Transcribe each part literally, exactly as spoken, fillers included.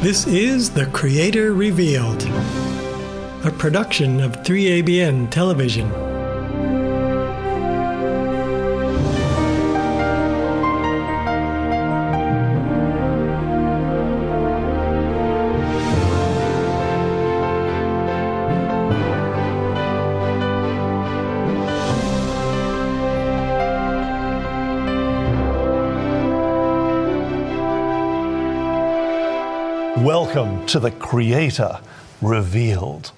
This is The Creator Revealed, a production of three A B N Television. Welcome to The Creator Revealed.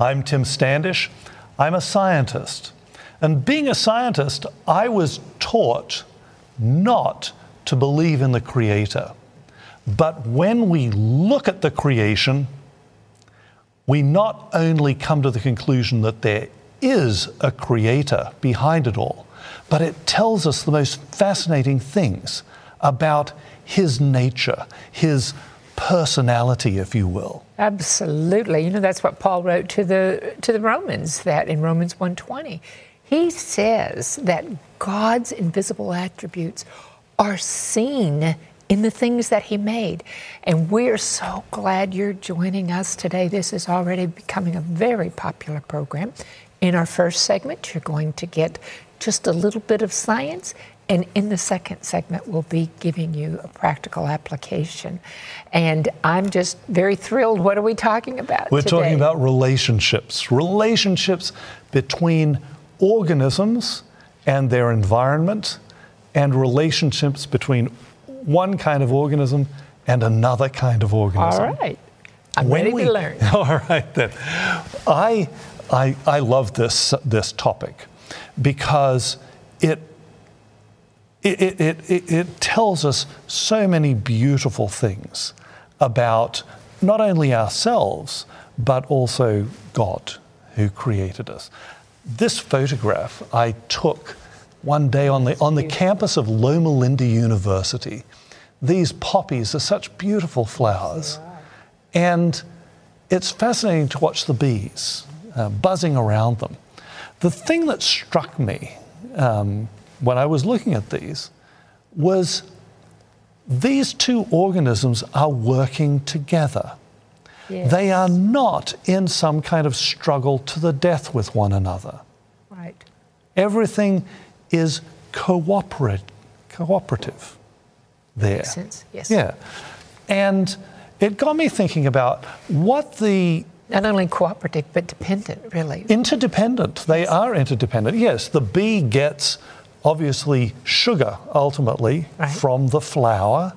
I'm Tim Standish. I'm a scientist. And being a scientist, I was taught not to believe in the Creator. But when we look at the creation, we not only come to the conclusion that there is a Creator behind it all, but it tells us the most fascinating things about His nature, His personality, if you will. Absolutely. You know, that's what Paul wrote to the to the Romans, that in Romans one twenty. He says that God's invisible attributes are seen in the things that He made. And we're so glad you're joining us today. This is already becoming a very popular program. In our first segment, you're going to get just a little bit of science. And in the second segment, we'll be giving you a practical application. And I'm just very thrilled. What are we talking about We're today? Talking about relationships, relationships between organisms and their environment, and relationships between one kind of organism and another kind of organism. All right. I'm when ready we, to learn. All right, then. I, I, I love this, this topic because it It, it, it, it tells us so many beautiful things about not only ourselves, but also God who created us. This photograph I took one day on the, on the campus of Loma Linda University. These poppies are such beautiful flowers. And it's fascinating to watch the bees uh, buzzing around them. The thing that struck me um, when I was looking at these, was these two organisms are working together. Yes. They are not in some kind of struggle to the death with one another. Right. Everything is cooperate, cooperative there. Makes sense, yes. Yeah. And it got me thinking about what the... Not only cooperative, but dependent, really. Interdependent. They yes. are interdependent. Yes, the bee gets... obviously sugar ultimately right. from the flower,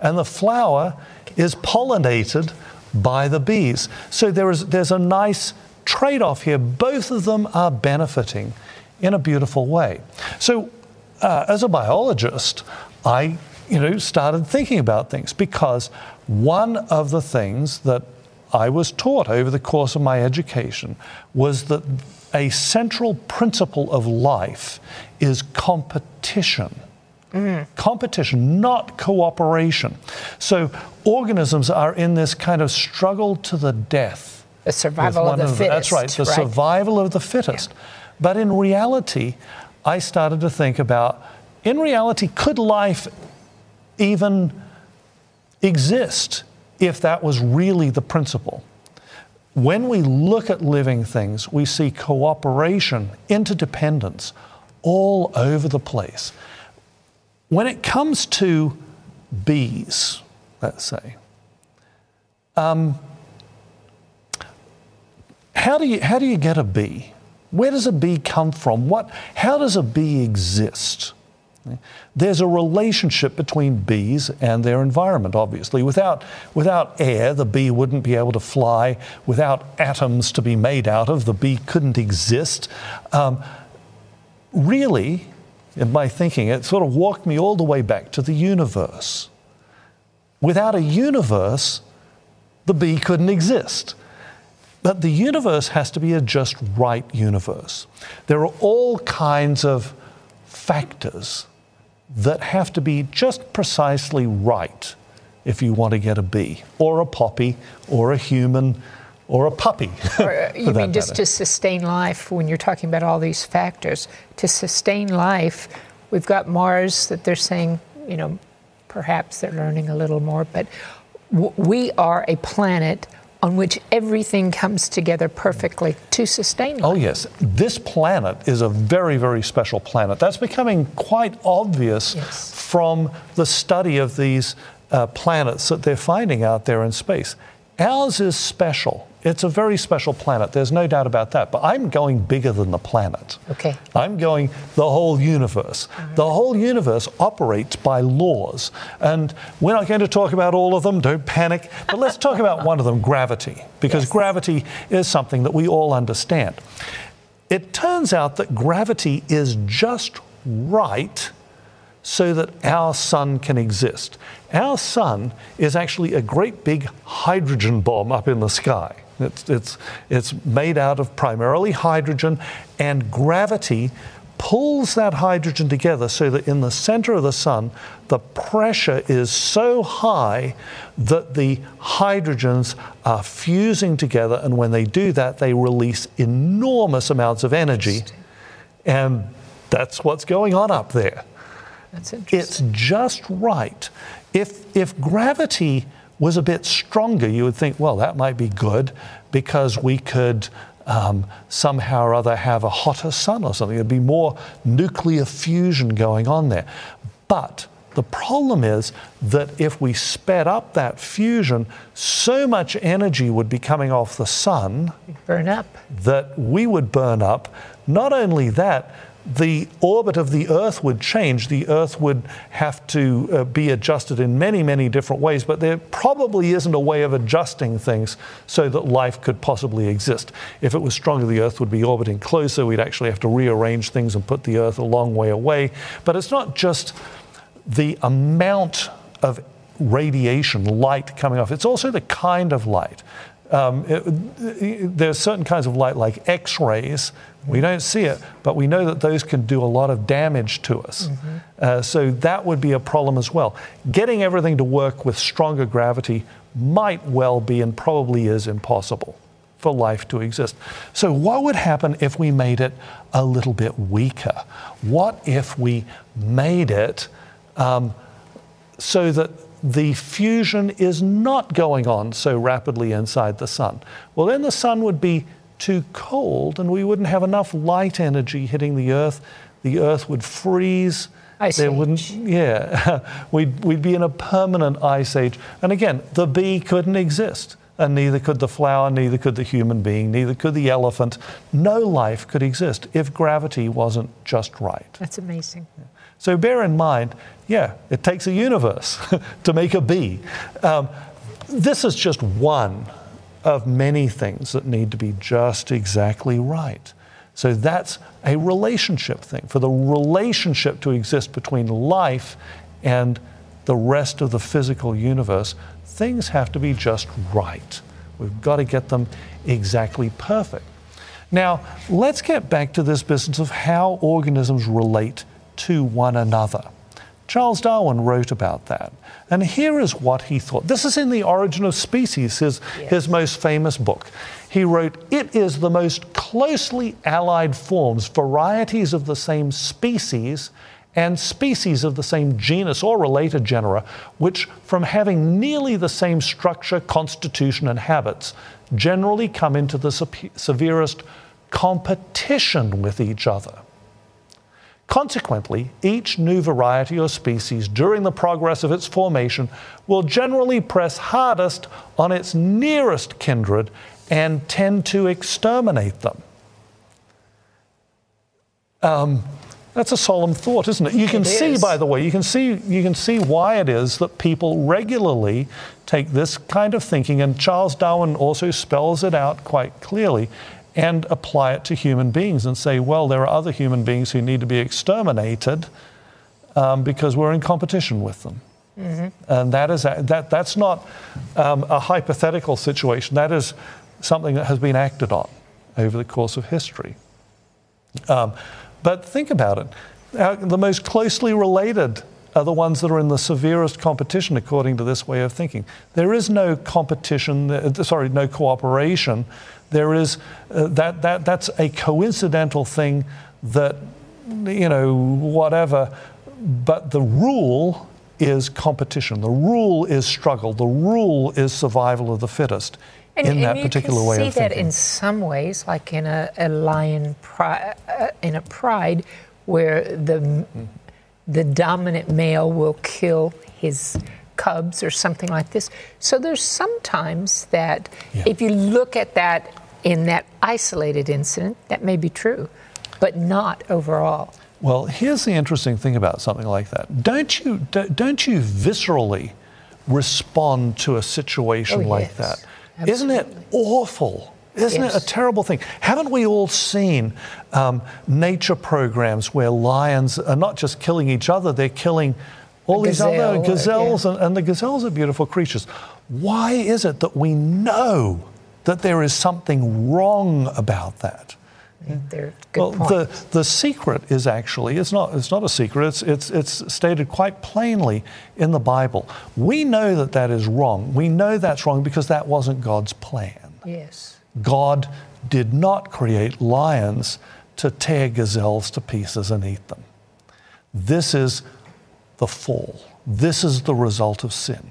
and the flower is pollinated by the bees. So there is there's a nice trade-off here. Both of them are benefiting in a beautiful way. So uh, as a biologist, I you know started thinking about things, because one of the things that I was taught over the course of my education was that a central principle of life is competition. Mm. Competition, not cooperation. So organisms are in this kind of struggle to the death. The survival of the fittest. That's right, the right. survival of the fittest. Yeah. But in reality, I started to think about, in reality, could life even exist if that was really the principle? When we look at living things, we see cooperation, interdependence, all over the place. When it comes to bees, let's say, um, how do you how do you get a bee? Where does a bee come from? What? How does a bee exist? There's a relationship between bees and their environment, obviously. Without, without air, the bee wouldn't be able to fly. Without atoms to be made out of, the bee couldn't exist. Um, really, in my thinking, it sort of walked me all the way back to the universe. Without a universe, the bee couldn't exist. But the universe has to be a just right universe. There are all kinds of factors that have to be just precisely right if you want to get a bee, or a poppy, or a human, or a puppy. Or, you mean just matter. To sustain life, when you're talking about all these factors, to sustain life, we've got Mars that they're saying, you know, Perhaps they're learning a little more, but w we are a planet on which everything comes together perfectly to sustain life. Oh yes, this planet is a very, very special planet. That's becoming quite obvious yes. from the study of these uh, planets that they're finding out there in space. Ours is special. It's a very special planet. There's no doubt about that. But I'm going bigger than the planet. Okay. I'm going the whole universe. Mm-hmm. The whole universe operates by laws. And we're not going to talk about all of them. Don't panic. But let's talk about one of them, gravity. Because yes. gravity is something that we all understand. It turns out that gravity is just right so that our sun can exist. Our sun is actually a great big hydrogen bomb up in the sky. It's, it's, it's made out of primarily hydrogen, and gravity pulls that hydrogen together so that in the center of the sun, the pressure is so high that the hydrogens are fusing together, and when they do that, they release enormous amounts of energy, and that's what's going on up there. That's interesting. It's just right. If, if gravity was a bit stronger, you would think, well, that might be good because we could um, somehow or other have a hotter sun or something. There'd be more nuclear fusion going on there. But the problem is that if we sped up that fusion, so much energy would be coming off the sun burn up. that we would burn up. Not only that, the orbit of the Earth would change. The Earth would have to uh, be adjusted in many, many different ways, but there probably isn't a way of adjusting things so that life could possibly exist. If it was stronger, the Earth would be orbiting closer. We'd actually have to rearrange things and put the Earth a long way away. But it's not just the amount of radiation, light coming off. It's also the kind of light. Um, it, there's certain kinds of light like X-rays. We don't see it, but we know that those can do a lot of damage to us. Mm-hmm. uh, so that would be a problem as well. Getting everything to work with stronger gravity might well be and probably is impossible for life to exist. So what would happen if we made it a little bit weaker? What if we made it um, so that the fusion is not going on so rapidly inside the sun? Well, then the sun would be too cold and we wouldn't have enough light energy hitting the Earth. The Earth would freeze. Ice there age. Wouldn't, yeah. we'd, we'd be in a permanent ice age. And again, the bee couldn't exist. And neither could the flower, neither could the human being, neither could the elephant. No life could exist if gravity wasn't just right. That's amazing. So bear in mind, yeah, it takes a universe to make a bee. Um, this is just one of many things that need to be just exactly right. So that's a relationship thing. For the relationship to exist between life and the rest of the physical universe, things have to be just right. We've got to get them exactly perfect. Now, let's get back to this business of how organisms relate to one another. Charles Darwin wrote about that. And here is what he thought. This is in The Origin of Species, his, yes. his most famous book. He wrote, "It is the most closely allied forms, varieties of the same species and species of the same genus or related genera, which from having nearly the same structure, constitution and habits, generally come into the severest competition with each other. Consequently, each new variety or species during the progress of its formation will generally press hardest on its nearest kindred and tend to exterminate them." Um, that's a solemn thought, isn't it? You can it see, is. by the way, you can see, you can see why it is that people regularly take this kind of thinking, and Charles Darwin also spells it out quite clearly, and apply it to human beings and say, well, there are other human beings who need to be exterminated um, because we're in competition with them. Mm-hmm. And that is a, that, that's not um, a hypothetical situation. That is something that has been acted on over the course of history. Um, but think about it. Our, the most closely related are the ones that are in the severest competition, according to this way of thinking. There is no competition, uh, sorry, no cooperation. There is, uh, that, that, that's a coincidental thing that, you know, whatever, but the rule is competition. The rule is struggle. The rule is survival of the fittest and, in and that particular way of thinking. You can see that in some ways, like in a, a lion, pri uh, in a pride, where the, mm-hmm. the dominant male will kill his cubs or something like this. So there's sometimes that, yeah. if you look at that in that isolated incident, that may be true, but not overall. Well, here's the interesting thing about something like that. Don't you, don't you viscerally respond to a situation oh, like yes. that? Absolutely. Isn't it awful? Isn't yes. it a terrible thing? Haven't we all seen um, nature programs where lions are not just killing each other, they're killing all a these gazelle, other gazelles, yeah. and, and the gazelles are beautiful creatures. Why is it that we know that there is something wrong about that? They're good well, points. the the secret is actually it's not it's not a secret. It's it's it's stated quite plainly in the Bible. We know that that is wrong. We know that's wrong because that wasn't God's plan. Yes. God did not create lions to tear gazelles to pieces and eat them. This is the fall. This is the result of sin.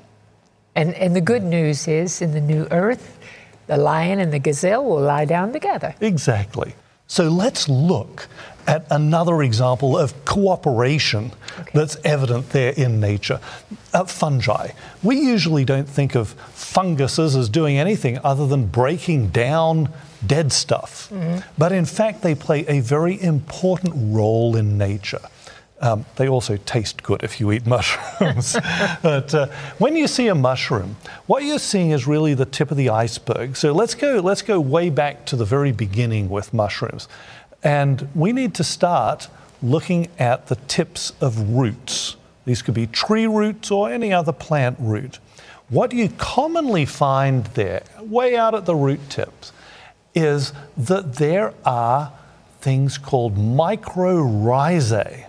And and the good news is in the new earth, the lion and the gazelle will lie down together. Exactly. So let's look at another example of cooperation okay. that's evident there in nature. Uh, fungi. We usually don't think of funguses as doing anything other than breaking down dead stuff. Mm-hmm. But in fact, they play a very important role in nature. Um, they also taste good if you eat mushrooms. But uh, when you see a mushroom, what you're seeing is really the tip of the iceberg. So let's go, let's go way back to the very beginning with mushrooms. And we need to start looking at the tips of roots. These could be tree roots or any other plant root. What you commonly find there, way out at the root tips, is that there are things called mycorrhizae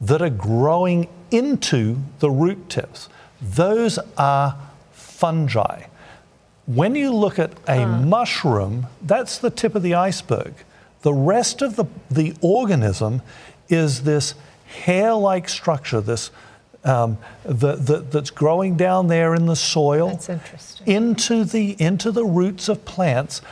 that are growing into the root tips. Those are fungi. When you look at a uh. mushroom, that's the tip of the iceberg. The rest of the, the organism is this hair-like structure, this um, the, the, that's growing down there in the soil, that's interesting. into the into the roots of plants.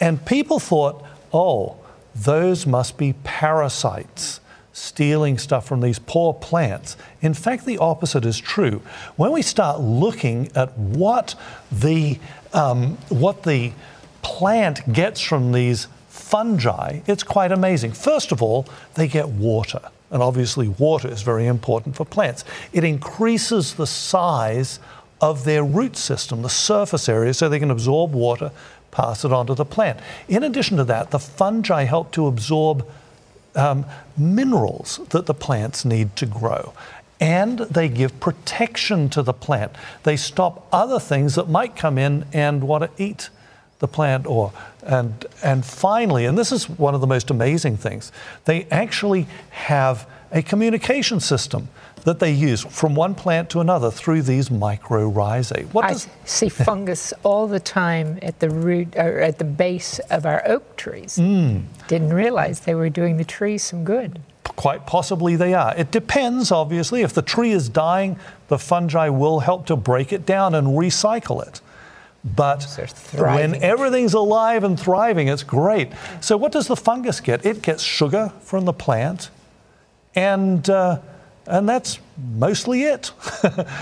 And people thought, oh, those must be parasites stealing stuff from these poor plants. In fact, the opposite is true. When we start looking at what the, um, what the plant gets from these fungi, it's quite amazing. First of all, they get water. And obviously water is very important for plants. It increases the size of their root system, the surface area, so they can absorb water, pass it on to the plant. In addition to that, the fungi help to absorb Um, minerals that the plants need to grow, and they give protection to the plant. They stop other things that might come in and want to eat the plant. Or and and finally, and this is one of the most amazing things, they actually have a communication system that they use from one plant to another through these mycorrhizae. What does I see fungus all the time at the root or at the base of our oak trees. Mm. Didn't realize they were doing the trees some good. Quite possibly they are. It depends, obviously. If the tree is dying, the fungi will help to break it down and recycle it. But when everything's alive and thriving, it's great. So what does the fungus get? It gets sugar from the plant, and uh, And that's mostly it.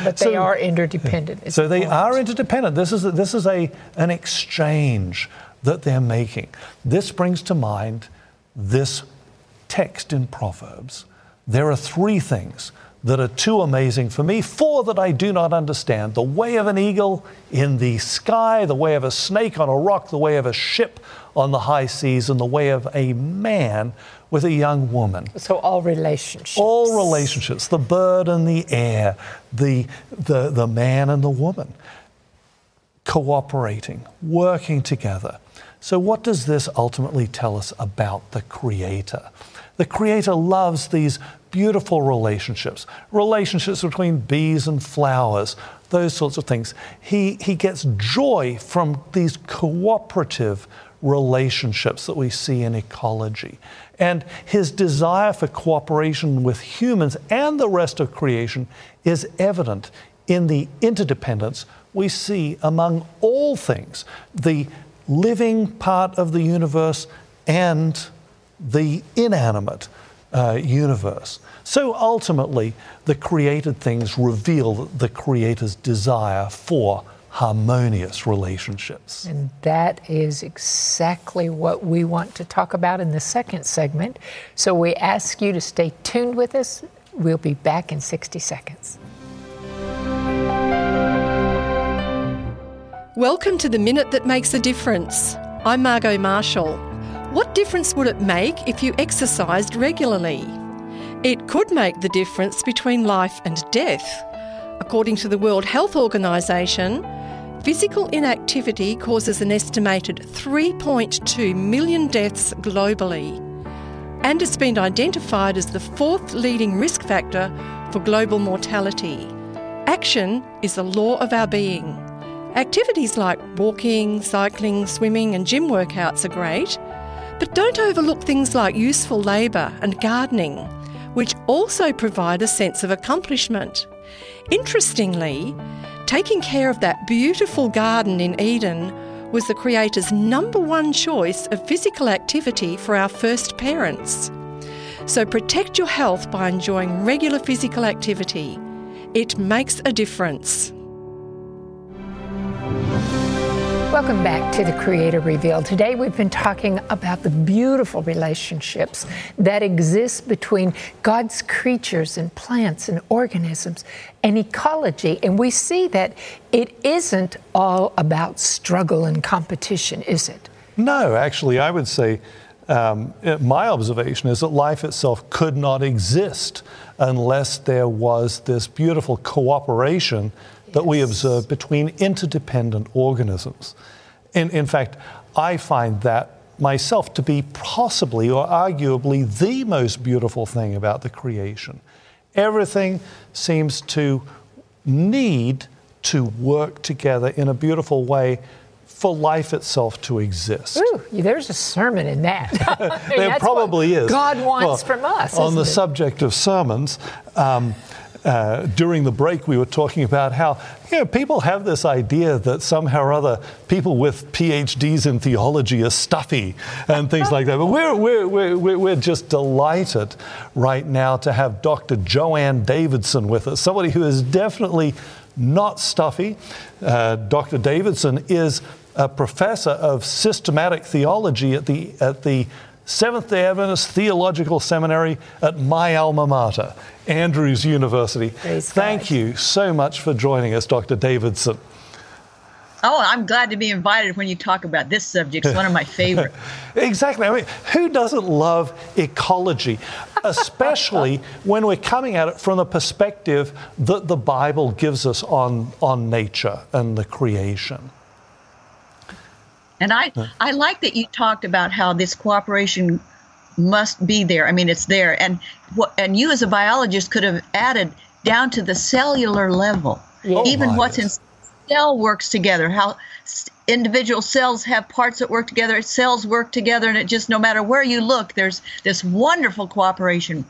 But so, they are interdependent. So they are interdependent. This is, a, this is a, an exchange that they're making. This brings to mind this text in Proverbs. There are three things that are too amazing for me, four that I do not understand. The way of an eagle in the sky, the way of a snake on a rock, the way of a ship on the high seas, and the way of a man with a young woman. So all relationships. All relationships, the bird and the air, the, the, the man and the woman, cooperating, working together. So what does this ultimately tell us about the Creator? The Creator loves these beautiful relationships, relationships between bees and flowers, those sorts of things. He, he gets joy from these cooperative relationships that we see in ecology. And his desire for cooperation with humans and the rest of creation is evident in the interdependence we see among all things, the living part of the universe and the inanimate uh, universe. So ultimately, the created things reveal the Creator's desire for harmonious relationships. And that is exactly what we want to talk about in the second segment. So we ask you to stay tuned with us. We'll be back in sixty seconds. Welcome to The Minute That Makes a Difference. I'm Margot Marshall. What difference would it make if you exercised regularly? It could make the difference between life and death. According to the World Health Organisation, physical inactivity causes an estimated three point two million deaths globally, and it's been identified as the fourth leading risk factor for global mortality. Action is the law of our being. Activities like walking, cycling, swimming and gym workouts are great, but don't overlook things like useful labour and gardening, which also provide a sense of accomplishment. Interestingly, taking care of that beautiful garden in Eden was the Creator's number one choice of physical activity for our first parents. So protect your health by enjoying regular physical activity. It makes a difference. Welcome back to The Creator Revealed. Today we've been talking about the beautiful relationships that exist between God's creatures and plants and organisms and ecology. And we see that it isn't all about struggle and competition, is it? No, actually, I would say um, my observation is that life itself could not exist unless there was this beautiful cooperation that we observe between interdependent organisms. And in fact, I find that myself to be possibly or arguably the most beautiful thing about the creation. Everything seems to need to work together in a beautiful way for life itself to exist. Ooh, there's a sermon in that. I mean, there probably is. God wants well, from us. On the it? subject of sermons, um, Uh, during the break, we were talking about how, you know, people have this idea that somehow or other people with P H Ds in theology are stuffy and things like that. But we're, we're, we're, we're just delighted right now to have Doctor Joanne Davidson with us, somebody who is definitely not stuffy. Uh, Doctor Davidson is a professor of systematic theology at the at the Seventh-day Adventist Theological Seminary at my alma mater, Andrews University. Praise Thank God. You so much for joining us, Doctor Davidson. Oh, I'm glad to be invited when you talk about this subject. It's one of my favorite. Exactly. I mean, who doesn't love ecology, especially when we're coming at it from the perspective that the Bible gives us on, on nature and the creation? And I, I like that you talked about how this cooperation must be there. I mean, it's there. And what, and you as a biologist could have added down to the cellular level. Oh, even what's in cell works together, how individual cells have parts that work together, cells work together, and it just, no matter where you look, there's this wonderful cooperation.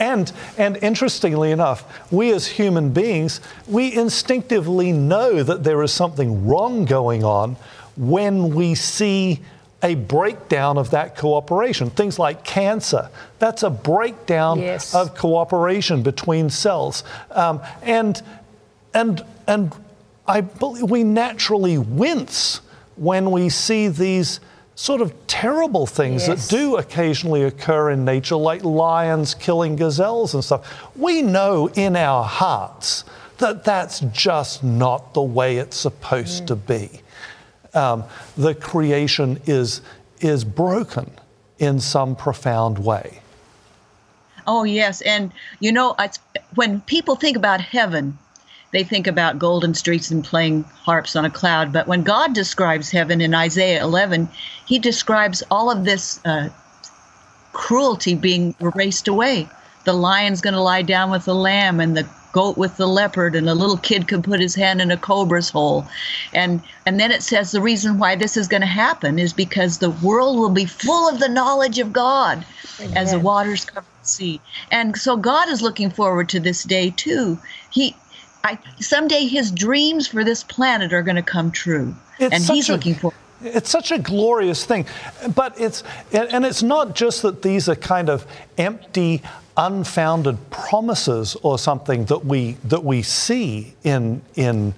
And and interestingly enough, we as human beings, we instinctively know that there is something wrong going on when we see a breakdown of that cooperation. Things like cancer, that's a breakdown yes. of cooperation between cells. Um, and and and I believe we naturally wince when we see these sort of terrible things yes. that do occasionally occur in nature, like lions killing gazelles and stuff. We know in our hearts that that's just not the way it's supposed mm. to be. Um, the creation is is broken in some profound way. Oh, yes. And, you know, it's, when people think about heaven, they think about golden streets and playing harps on a cloud. But when God describes heaven in Isaiah eleven, he describes all of this uh, cruelty being erased away. the lion's going to lie down with the lamb and the goat with the leopard, and a little kid can put his hand in a cobra's hole. And and then it says the reason why this is going to happen is because the world will be full of the knowledge of God Amen. As the waters cover the sea. And so God is looking forward to this day, too. He, I, someday his dreams for this planet are going to come true. It's and he's a, looking forward. It's such a glorious thing. But it's, and it's not just that these are kind of empty, unfounded promises or something that we that we see in in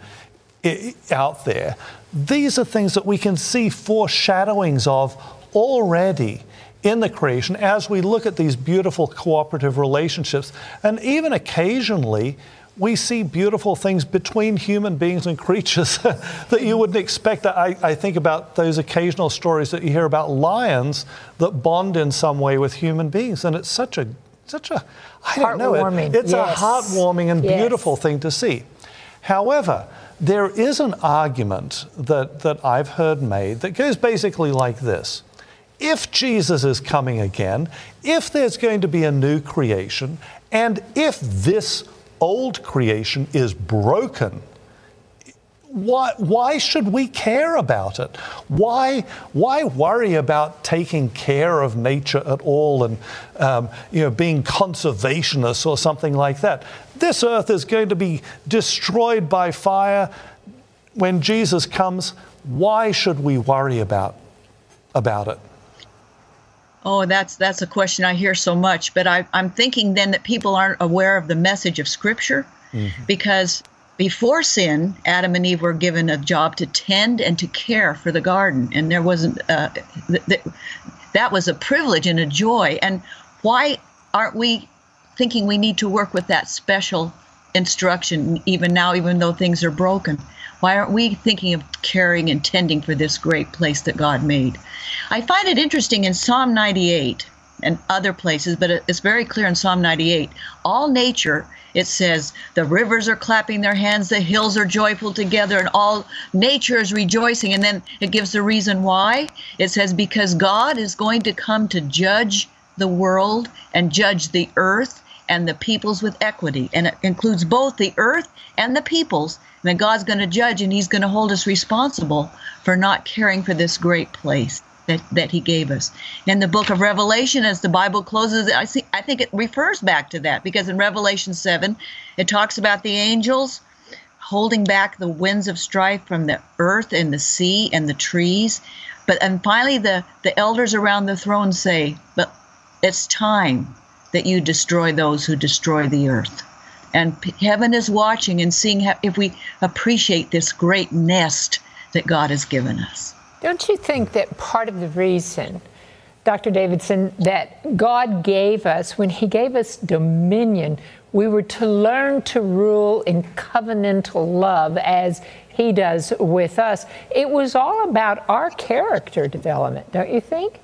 i, out there. These are things that we can see foreshadowings of already in the creation as we look at these beautiful cooperative relationships, and even occasionally we see beautiful things between human beings and creatures that you wouldn't expect. I, I think about those occasional stories that you hear about lions that bond in some way with human beings, and it's such a Such a, I don't know, it, it's yes. a heartwarming and yes. beautiful thing to see. However, there is an argument that, that I've heard made that goes basically like this. If Jesus is coming again, if there's going to be a new creation, and if this old creation is broken, Why, why should we care about it? Why, why worry about taking care of nature at all and um, you know, being conservationists or something like that? This earth is going to be destroyed by fire when Jesus comes. Why should we worry about, about it? Oh, that's that's a question I hear so much. But I, I'm thinking then that people aren't aware of the message of Scripture mm-hmm. because before sin, Adam and Eve were given a job to tend and to care for the garden, and there wasn't uh, th th that was a privilege and a joy. And why aren't we thinking we need to work with that special instruction even now, even though things are broken? Why aren't we thinking of caring and tending for this great place that God made? I find it interesting in Psalm ninety-eight and other places, but it's very clear in Psalm ninety-eight, all nature. It says, the rivers are clapping their hands, the hills are joyful together, and all nature is rejoicing. And then it gives the reason why. It says, because God is going to come to judge the world and judge the earth and the peoples with equity. And it includes both the earth and the peoples. And then God's going to judge, and he's going to hold us responsible for not caring for this great place that, that he gave us. In the book of Revelation, as the Bible closes, I see, I think it refers back to that, because in Revelation seven, it talks about the angels holding back the winds of strife from the earth and the sea and the trees. But and finally, the, the elders around the throne say, but it's time that you destroy those who destroy the earth. And heaven is watching and seeing how, if we appreciate this great nest that God has given us. Don't you think that part of the reason, Doctor Davidson, that God gave us, when he gave us dominion, we were to learn to rule in covenantal love as he does with us? It was all about our character development, don't you think?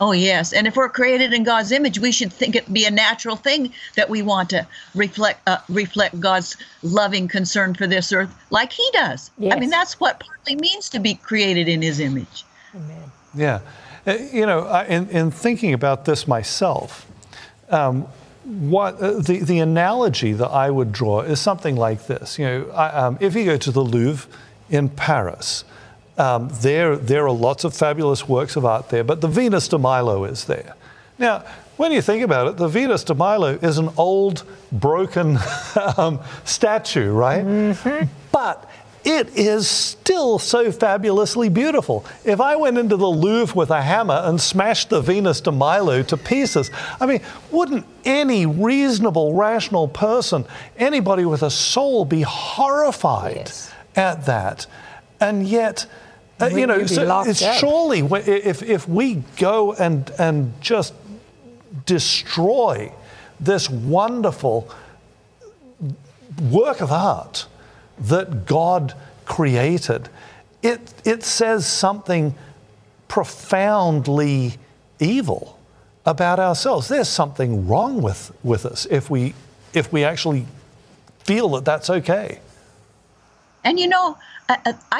Oh, yes. And if we're created in God's image, we should think it be a natural thing that we want to reflect uh, reflect God's loving concern for this earth like he does. Yes. I mean, that's what partly means to be created in his image. Amen. Yeah. Uh, you know, I, in, in thinking about this myself, um, what uh, the, the analogy that I would draw is something like this. You know, I, um, if you go to the Louvre in Paris, Um, there, there are lots of fabulous works of art there, but the Venus de Milo is there. Now, when you think about it, the Venus de Milo is an old, broken um, statue, right? Mm-hmm. But it is still so fabulously beautiful. If I went into the Louvre with a hammer and smashed the Venus de Milo to pieces, I mean, wouldn't any reasonable, rational person, anybody with a soul, be horrified yes. at that? And yet, uh, you know, so it's surely if, if we go and, and just destroy this wonderful work of art that God created, it, it says something profoundly evil about ourselves. There's something wrong with, with us if we, if we actually feel that that's okay. And, you know,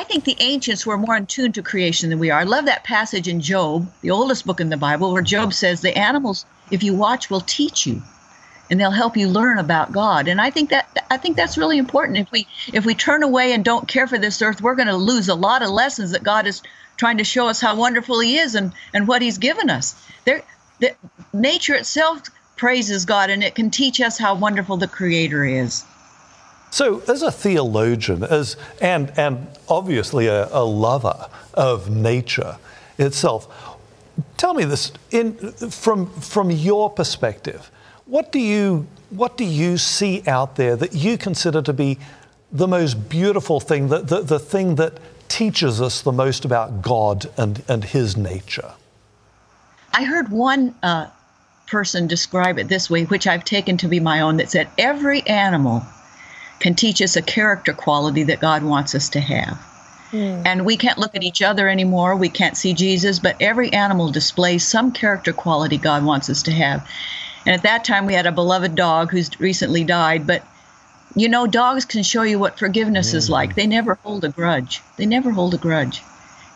I think the ancients were more in tune to creation than we are. I love that passage in Job, the oldest book in the Bible, where Job says the animals, if you watch, will teach you. and they'll help you learn about God. And I think that I think that's really important. If we if we turn away and don't care for this earth, we're going to lose a lot of lessons that God is trying to show us how wonderful He is and and what He's given us. There, the, nature itself praises God, and it can teach us how wonderful the Creator is. So, as a theologian, as and and obviously a, a lover of nature itself, tell me this in from from your perspective. What do you what do you see out there that you consider to be the most beautiful thing, the the, the thing that teaches us the most about God and and His nature? I heard one uh, person describe it this way, which I've taken to be my own. That said, every animal can teach us a character quality that God wants us to have. Mm. And we can't look at each other anymore. We can't see Jesus, but every animal displays some character quality God wants us to have. And at that time, we had a beloved dog who's recently died. But, you know, dogs can show you what forgiveness mm. is like. They never hold a grudge. They never hold a grudge.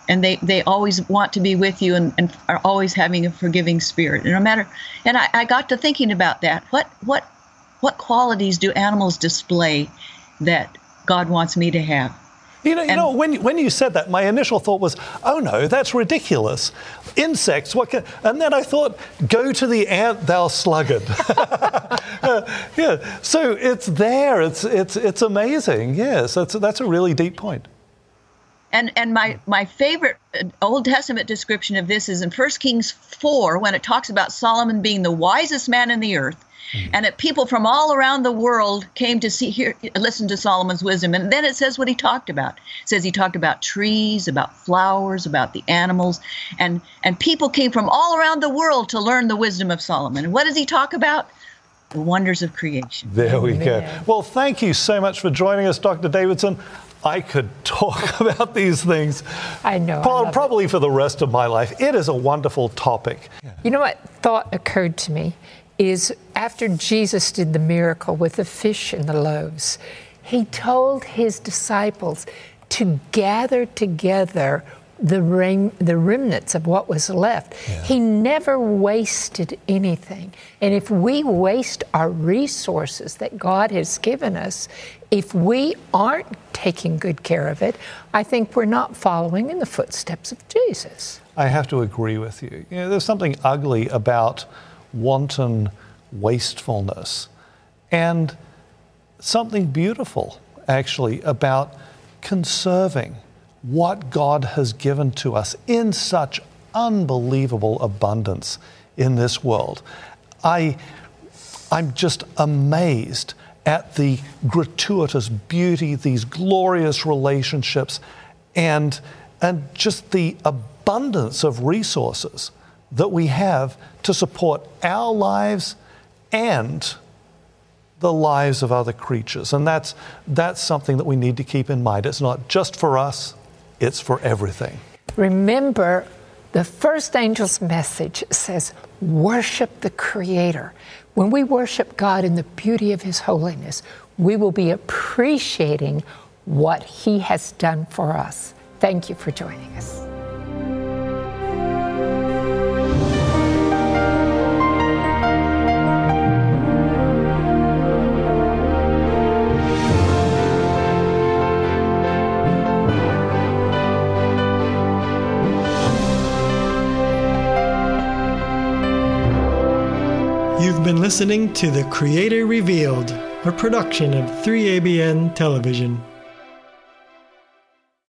And they, they always want to be with you and, and are always having a forgiving spirit. And no matter, and I, I got to thinking about that. What, what, What qualities do animals display that God wants me to have? You know, you and know when, when you said that, my initial thought was, oh, no, that's ridiculous. Insects, what can... And then I thought, go to the ant, thou sluggard. uh, yeah, so it's there. It's it's it's amazing. Yes, that's, that's a really deep point. And and my, my favorite Old Testament description of this is in First Kings four, when it talks about Solomon being the wisest man in the earth. And that people from all around the world came to see, hear, listen to Solomon's wisdom. And then it says what he talked about. It says he talked about trees, about flowers, about the animals. And, and people came from all around the world to learn the wisdom of Solomon. And what does he talk about? The wonders of creation. There we go. Yeah. Well, thank you so much for joining us, Doctor Davidson. I could talk about these things. I know. Pro- I probably it. for the rest of my life. It is a wonderful topic. You know what thought occurred to me? Is after Jesus did the miracle with the fish and the loaves, he told his disciples to gather together the, rem- the remnants of what was left. Yeah. He never wasted anything. And if we waste our resources that God has given us, if we aren't taking good care of it, I think we're not following in the footsteps of Jesus. I have to agree with you. You know, there's something ugly about wanton wastefulness, and something beautiful, actually, about conserving what God has given to us in such unbelievable abundance in this world. I, I'm just amazed at the gratuitous beauty, these glorious relationships, and, and just the abundance of resources that we have to support our lives and the lives of other creatures. And that's that's something that we need to keep in mind. It's not just for us, it's for everything. Remember, the first angel's message says, worship the Creator. When we worship God in the beauty of His holiness, we will be appreciating what He has done for us. Thank you for joining us. Listening to The Creator Revealed, a production of three A B N Television.